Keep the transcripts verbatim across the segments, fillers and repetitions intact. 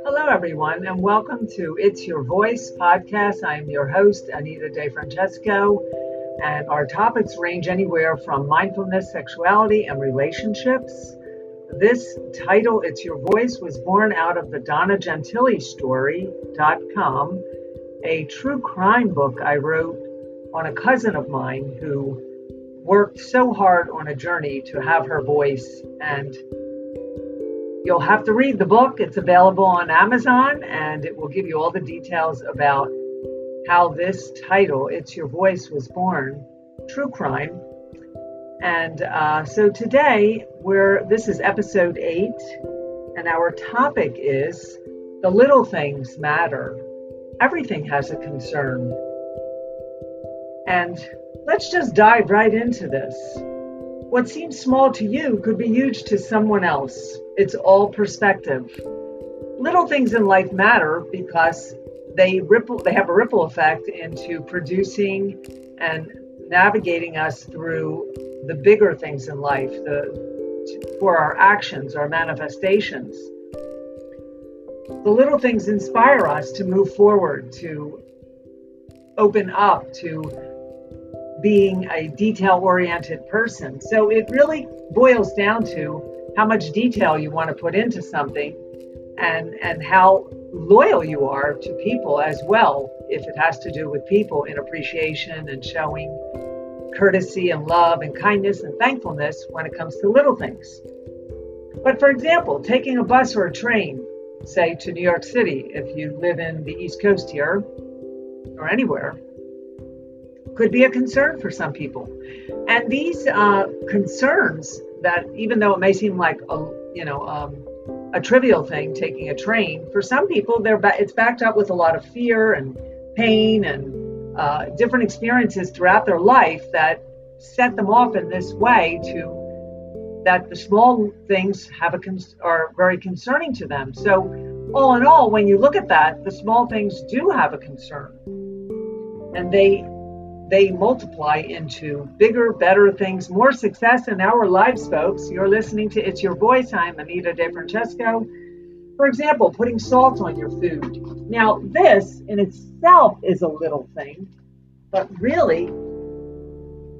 Hello, everyone, and welcome to It's Your Voice podcast. I'm your host, Anita DeFrancesco, and our topics range anywhere from mindfulness, sexuality, and relationships. This title, It's Your Voice, was born out of the Donna Gentili Story dot com, a true crime book I wrote on a cousin of mine who worked so hard on a journey to have her voice, and you'll have to read the book. It's available on Amazon, and it will give you all the details about how this title, It's Your Voice, was born, true crime. And uh, so today, we're this is episode eight, and our topic is the little things matter. Everything has a concern. And let's just dive right into this. What seems small to you could be huge to someone else. It's all perspective. Little things in life matter because they ripple, they have a ripple effect into producing and navigating us through the bigger things in life, the, for our actions, our manifestations. The little things inspire us to move forward, to open up, to being a detail-oriented person. So it really boils down to how much detail you want to put into something and, and how loyal you are to people as well, if it has to do with people, in appreciation and showing courtesy and love and kindness and thankfulness when it comes to little things. But for example, taking a bus or a train, say to New York City, if you live in the East Coast here or anywhere, could be a concern for some people. And these uh, concerns that, even though it may seem like a, you know, um, a trivial thing, taking a train, for some people, they're ba- it's backed up with a lot of fear and pain and uh, different experiences throughout their life that set them off in this way to that the small things have a con- are very concerning to them. So all in all, when you look at that, the small things do have a concern. And they They multiply into bigger, better things, more success in our lives, folks. You're listening to It's Your Voice. I'm Anita DeFrancesco. For example, putting salt on your food. Now, this in itself is a little thing, but really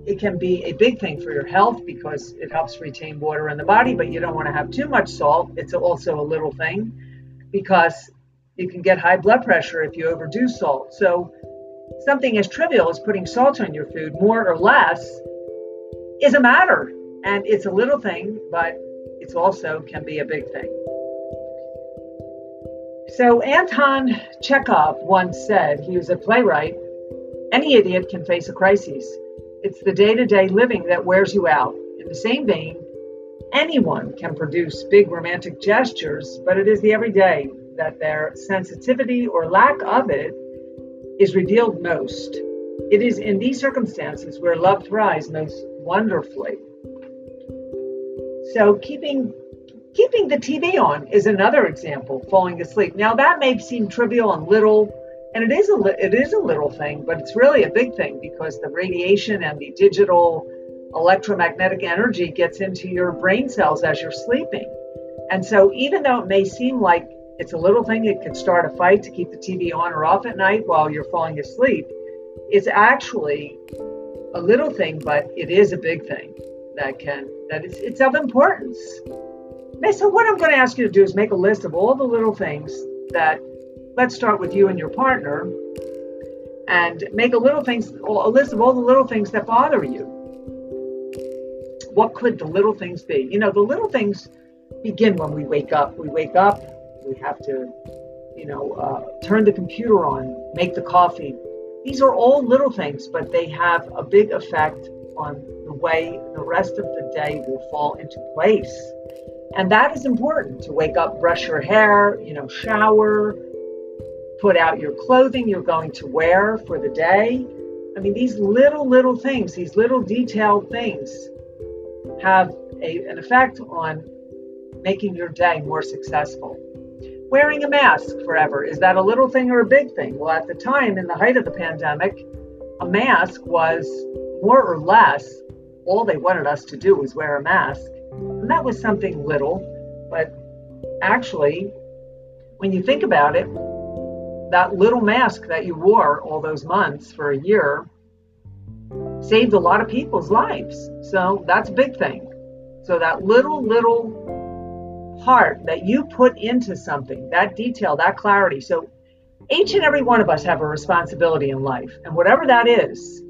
it can be a big thing for your health because it helps retain water in the body, but you don't want to have too much salt. It's also a little thing because you can get high blood pressure if you overdo salt. So something as trivial as putting salt on your food, more or less, is a matter. And it's a little thing, but it's also can be a big thing. So Anton Chekhov once said, he was a playwright, any idiot can face a crisis. It's the day-to-day living that wears you out. In the same vein, anyone can produce big romantic gestures, but it is the everyday that their sensitivity or lack of it is revealed most. It is in these circumstances where love thrives most wonderfully. So keeping keeping the T V on is another example, falling asleep. Now that may seem trivial and little, and it is a li- it is a little thing, but it's really a big thing because the radiation and the digital electromagnetic energy gets into your brain cells as you're sleeping. And so even though it may seem like it's a little thing, it could start a fight to keep the T V on or off at night while you're falling asleep. It's actually a little thing, but it is a big thing that can, that it's, it's of importance. So what I'm going to ask you to do is make a list of all the little things that, let's start with you and your partner, and make a little things, a list of all the little things that bother you. What could the little things be? You know, the little things begin when we wake up. We wake up. We have to, you know, uh, turn the computer on, make the coffee. These are all little things, but they have a big effect on the way the rest of the day will fall into place. And that is important, to wake up, brush your hair, you know, shower, put out your clothing you're going to wear for the day. I mean, these little, little things, these little detailed things have a, an effect on making your day more successful. Wearing a mask forever, is that a little thing or a big thing? Well, at the time, in the height of the pandemic, a mask was more or less all they wanted us to do was wear a mask. And that was something little, but actually, when you think about it, that little mask that you wore all those months for a year saved a lot of people's lives. So that's a big thing. So that little, little heart that you put into something, that detail, that clarity. So each and every one of us have a responsibility in life. And whatever that is,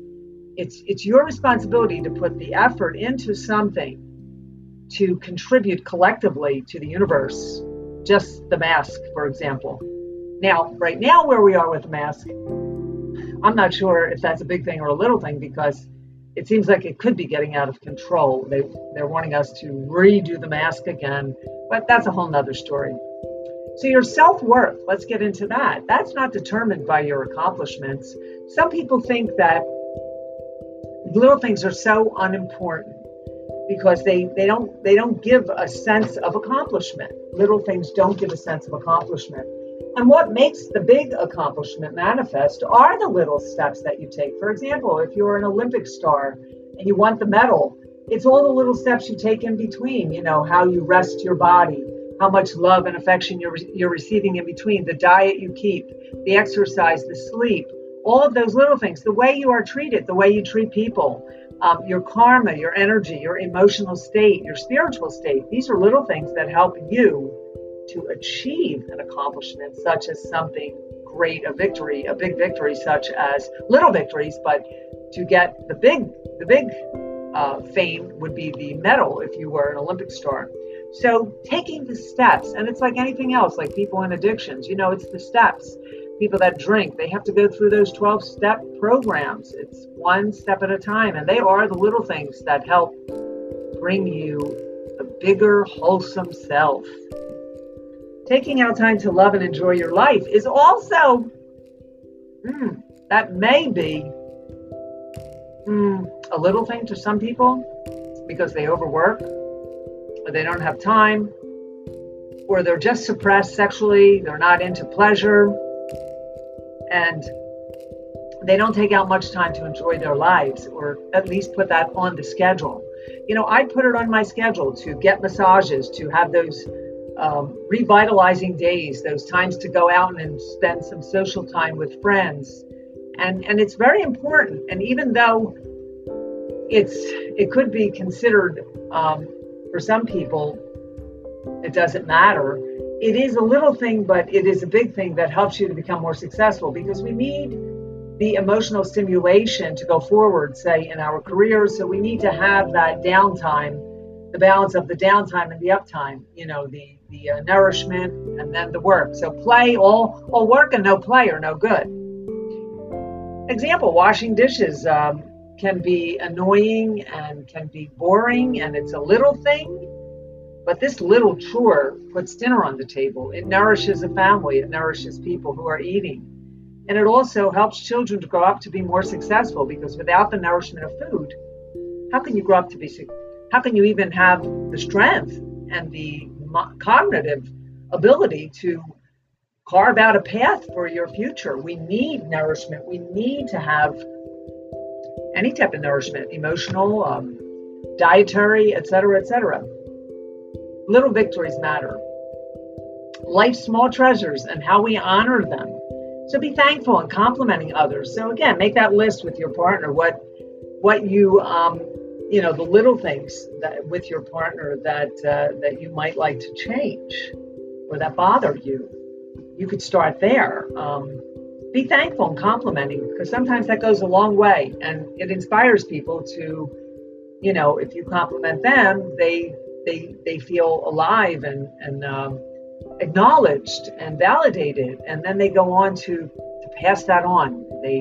it's, it's your responsibility to put the effort into something to contribute collectively to the universe. Just the mask, for example. Now, right now where we are with the mask, I'm not sure if that's a big thing or a little thing, because it seems like it could be getting out of control. They, they're wanting us to redo the mask again, but that's a whole nother story. So your self-worth, let's get into that. That's not determined by your accomplishments. Some people think that little things are so unimportant because they, they don't they don't give a sense of accomplishment. Little things don't give a sense of accomplishment. And what makes the big accomplishment manifest are the little steps that you take. For example, if you're an Olympic star and you want the medal, it's all the little steps you take in between, you know, how you rest your body, how much love and affection you're, you're receiving in between, the diet you keep, the exercise, the sleep, all of those little things, the way you are treated, the way you treat people, um, your karma, your energy, your emotional state, your spiritual state. These are little things that help you to achieve an accomplishment, such as something great, a victory, a big victory, such as little victories, but to get the big, the big uh, fame would be the medal if you were an Olympic star. So taking the steps, and it's like anything else, like people in addictions, you know, it's the steps. People that drink, they have to go through those twelve-step programs. It's one step at a time, and they are the little things that help bring you a bigger, wholesome self. Taking out time to love and enjoy your life is also, mm, that may be mm, a little thing to some people because they overwork or they don't have time or they're just suppressed sexually, they're not into pleasure, and they don't take out much time to enjoy their lives or at least put that on the schedule. You know, I put it on my schedule to get massages, to have those Um, revitalizing days, those times to go out and spend some social time with friends. And and it's very important. And even though it's it could be considered, um, for some people, it doesn't matter. It is a little thing, but it is a big thing that helps you to become more successful, because we need the emotional stimulation to go forward, say, in our careers. So we need to have that downtime, the balance of the downtime and the uptime, you know, the the uh, nourishment and then the work. So play, all, all work and no play are no good. Example, washing dishes um, can be annoying and can be boring, and it's a little thing, but this little chore puts dinner on the table. It nourishes a family, it nourishes people who are eating. And it also helps children to grow up to be more successful, because without the nourishment of food, how can you grow up to be successful? How can you even have the strength and the cognitive ability to carve out a path for your future? We need nourishment. We need to have any type of nourishment, emotional, um, dietary, et cetera, et cetera. Little victories matter. Life's small treasures and how we honor them. So be thankful and complimenting others. So again, make that list with your partner, what, what you... Um, you know, the little things that with your partner that uh, that you might like to change or that bother you. You could start there. Um, be thankful and complimenting, because sometimes that goes a long way, and it inspires people to, you know, if you compliment them, they they they feel alive and and um, acknowledged and validated, and then they go on to to pass that on. They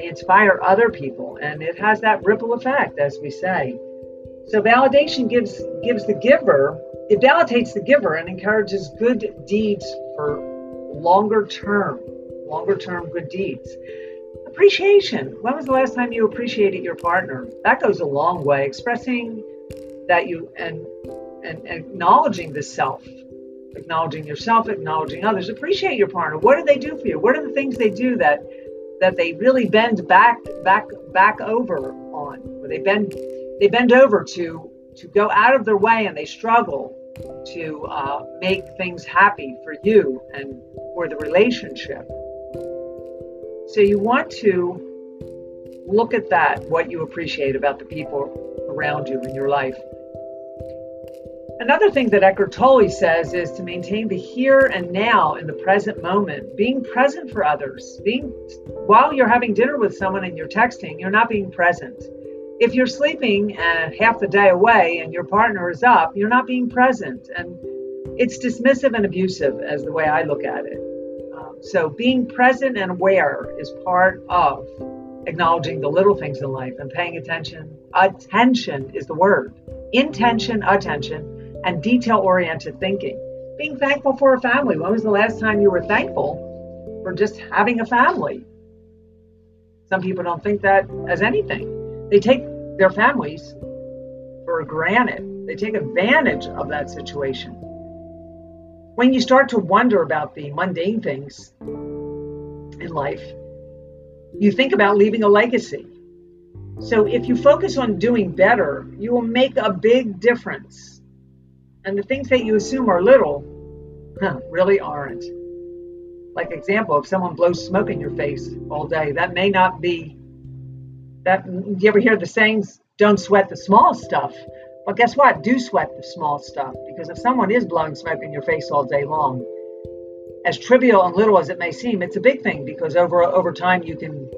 They inspire other people, and it has that ripple effect, as we say. So validation gives gives the giver, it validates the giver and encourages good deeds for longer term, longer term good deeds. Appreciation. When was the last time you appreciated your partner? That goes a long way. Expressing that you and and acknowledging the self, acknowledging yourself, acknowledging others. Appreciate your partner. What do they do for you? What are the things they do that that they really bend back, back, back over on, where they bend they bend over to to go out of their way, and they struggle to uh, make things happy for you and for the relationship. So you want to look at that, what you appreciate about the people around you in your life. Another thing that Eckhart Tolle says is to maintain the here and now in the present moment, being present for others. Being while you're having dinner with someone and you're texting, you're not being present. If you're sleeping uh, half the day away and your partner is up, you're not being present. And it's dismissive and abusive as the way I look at it. Um, so being present and aware is part of acknowledging the little things in life and paying attention. Attention is the word. Intention, attention. And detail-oriented thinking. Being thankful for a family. When was the last time you were thankful for just having a family? Some people don't think that as anything. They take their families for granted. They take advantage of that situation. When you start to wonder about the mundane things in life, you think about leaving a legacy. So if you focus on doing better, you will make a big difference. And the things that you assume are little, huh, really aren't. Like example, if someone blows smoke in your face all day, that may not be, that, you ever hear the sayings, don't sweat the small stuff? Well, guess what? Do sweat the small stuff, because if someone is blowing smoke in your face all day long, as trivial and little as it may seem, it's a big thing, because over over time you can,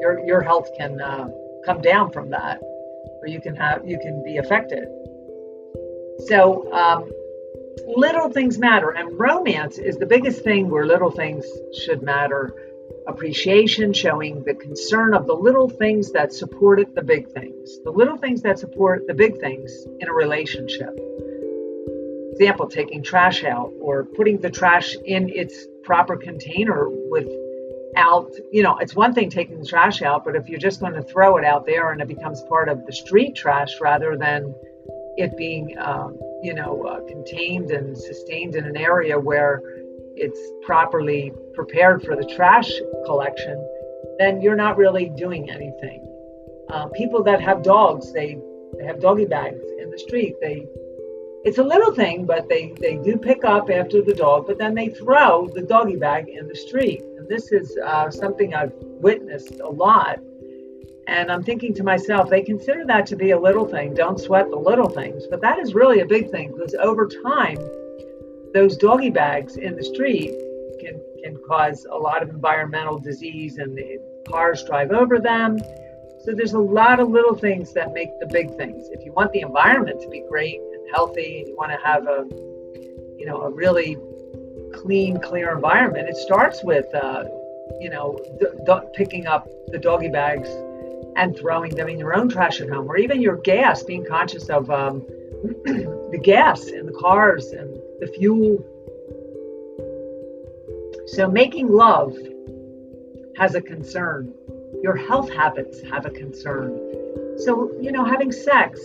your your health can uh, come down from that, or you can have, you can be affected. So um, little things matter, and romance is the biggest thing where little things should matter. Appreciation, showing the concern of the little things that supported the big things. The little things that support the big things in a relationship. Example, taking trash out or putting the trash in its proper container without, you know, it's one thing taking the trash out, but if you're just going to throw it out there and it becomes part of the street trash rather than it being, um, you know, uh, contained and sustained in an area where it's properly prepared for the trash collection, then you're not really doing anything. Uh, people that have dogs, they, they have doggy bags in the street. They, it's a little thing, but they, they do pick up after the dog, but then they throw the doggy bag in the street. And this is uh, something I've witnessed a lot. And I'm thinking to myself, they consider that to be a little thing. Don't sweat the little things. But that is really a big thing, because over time, those doggy bags in the street can, can cause a lot of environmental disease, and the cars drive over them. So there's a lot of little things that make the big things. If you want the environment to be great and healthy, and you want to have a, you know, a really clean, clear environment, it starts with, uh, you know, d- d- picking up the doggy bags and throwing them in your own trash at home, or even your gas, being conscious of um, the gas in the cars and the fuel. So making love has a concern. Your health habits have a concern. So, you know, having sex,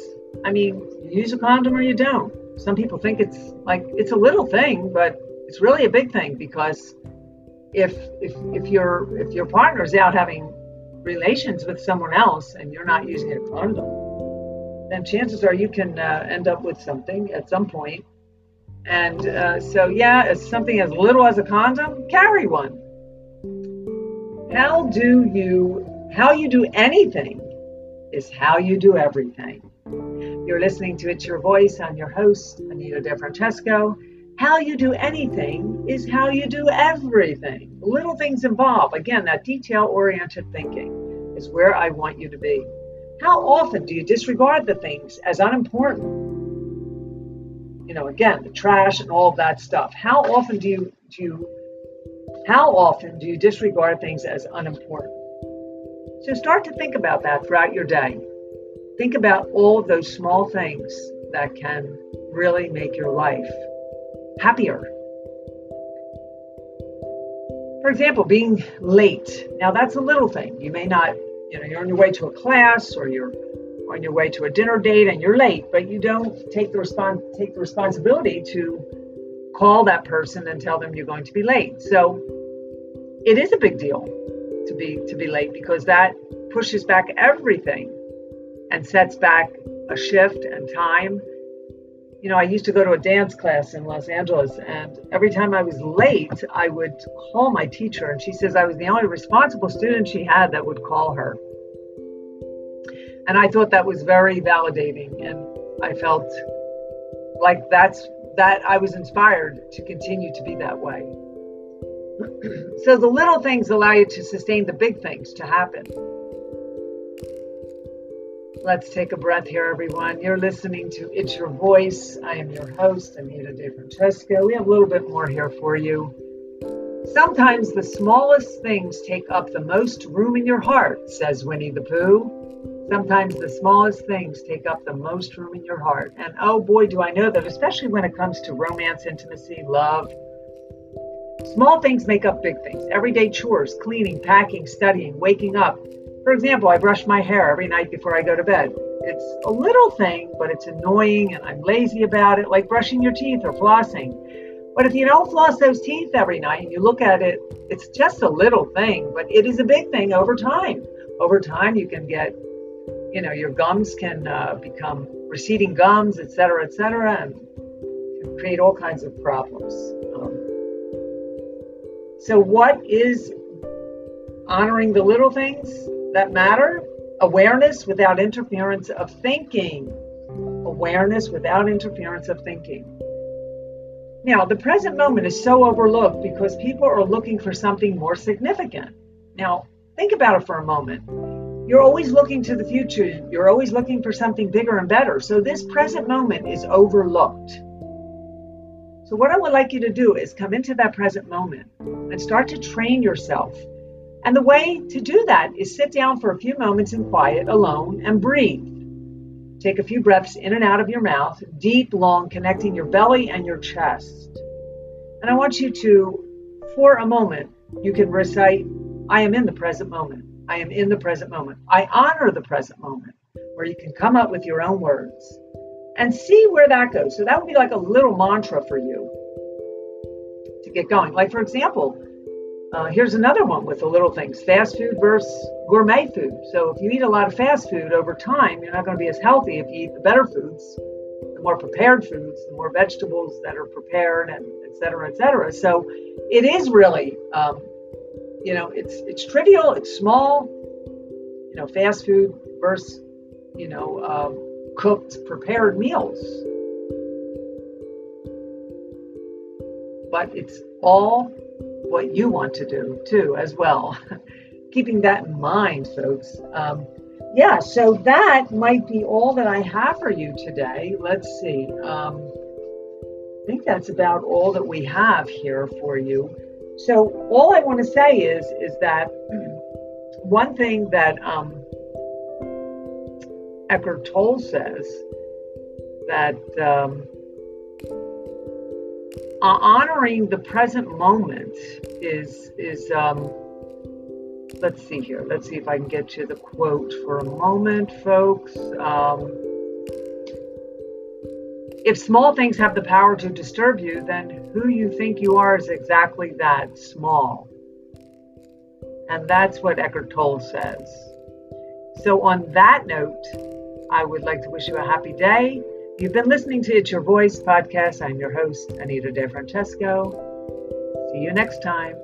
I mean, you use a condom or you don't. Some people think it's like, it's a little thing, but it's really a big thing, because if if, if, your, if your partner's out having relations with someone else and you're not using a condom, then chances are you can uh, end up with something at some point. And uh, so yeah, it's something as little as a condom, carry one. How do you, how you do anything is how you do everything. You're listening to It's Your Voice. I'm your host, Anita DeFrancesco. How you do anything is how you do everything. Little things involve, again, that detail-oriented thinking is where I want you to be. How often do you disregard the things as unimportant? You know, again, the trash and all of that stuff. How often do you do? How often do you disregard things as unimportant? So start to think about that throughout your day. Think about all of those small things that can really make your life happier. For example, being late. Now that's a little thing. You may not, you know, you're on your way to a class, or you're on your way to a dinner date and you're late, but you don't take the respons- take the responsibility to call that person and tell them you're going to be late. So it is a big deal to be to be late, because that pushes back everything. and sets back a shift and time. You know, I used to go to a dance class in Los Angeles, and every time I was late, I would call my teacher, and she says I was the only responsible student she had that would call her. And I thought that was very validating, and I felt like that's that I was inspired to continue to be that way. So the little things allow you to sustain the big things to happen. Let's take a breath here, everyone. You're listening to It's Your Voice. I am your host, Anita DeFrancesco. We have a little bit more here for you. Sometimes the smallest things take up the most room in your heart, says Winnie the Pooh. Sometimes the smallest things take up the most room in your heart. And oh boy, do I know that, especially when it comes to romance, intimacy, love. Small things make up big things. Everyday chores, cleaning, packing, studying, waking up. For example, I brush my hair every night before I go to bed. It's a little thing, but it's annoying and I'm lazy about it, like brushing your teeth or flossing. But if you don't floss those teeth every night and you look at it, it's just a little thing, but it is a big thing over time. Over time, you can get, you know, your gums can uh, become receding gums, et cetera, et cetera, and can create all kinds of problems. Um, so what is honoring the little things that matter? Awareness without interference of thinking. Awareness without interference of thinking. Now, the present moment is so overlooked because people are looking for something more significant. Now, think about it for a moment. You're always looking to the future. You're always looking for something bigger and better. So this present moment is overlooked. So what I would like you to do is come into that present moment and start to train yourself. And the way to do that is sit down for a few moments in quiet, alone, and breathe. Take a few breaths in and out of your mouth, deep, long, connecting your belly and your chest. And I want you to, for a moment, you can recite, I am in the present moment. I am in the present moment. I honor the present moment. Or you can come up with your own words and see where that goes. So that would be like a little mantra for you to get going. Like, for example, Uh, here's another one with the little things, fast food versus gourmet food. So if you eat a lot of fast food over time, you're not going to be as healthy if you eat the better foods, the more prepared foods, the more vegetables that are prepared, and et cetera, et cetera. So it is really, um, you know, it's it's trivial, it's small, you know, fast food versus, you know, um, cooked, prepared meals. But it's all what you want to do too as well. Keeping that in mind, folks. Um, yeah, so that might be all that I have for you today. Let's see. Um, I think that's about all that we have here for you. So all I want to say is, is that one thing that um, Eckhart Tolle says that um, Uh, honoring the present moment is, is um, let's see here. Let's see if I can get you the quote for a moment, folks. Um, if small things have the power to disturb you, then who you think you are is exactly that, small. And that's what Eckhart Tolle says. So on that note, I would like to wish you a happy day. You've been listening to It's Your Voice podcast. I'm your host, Anita DeFrancesco. See you next time.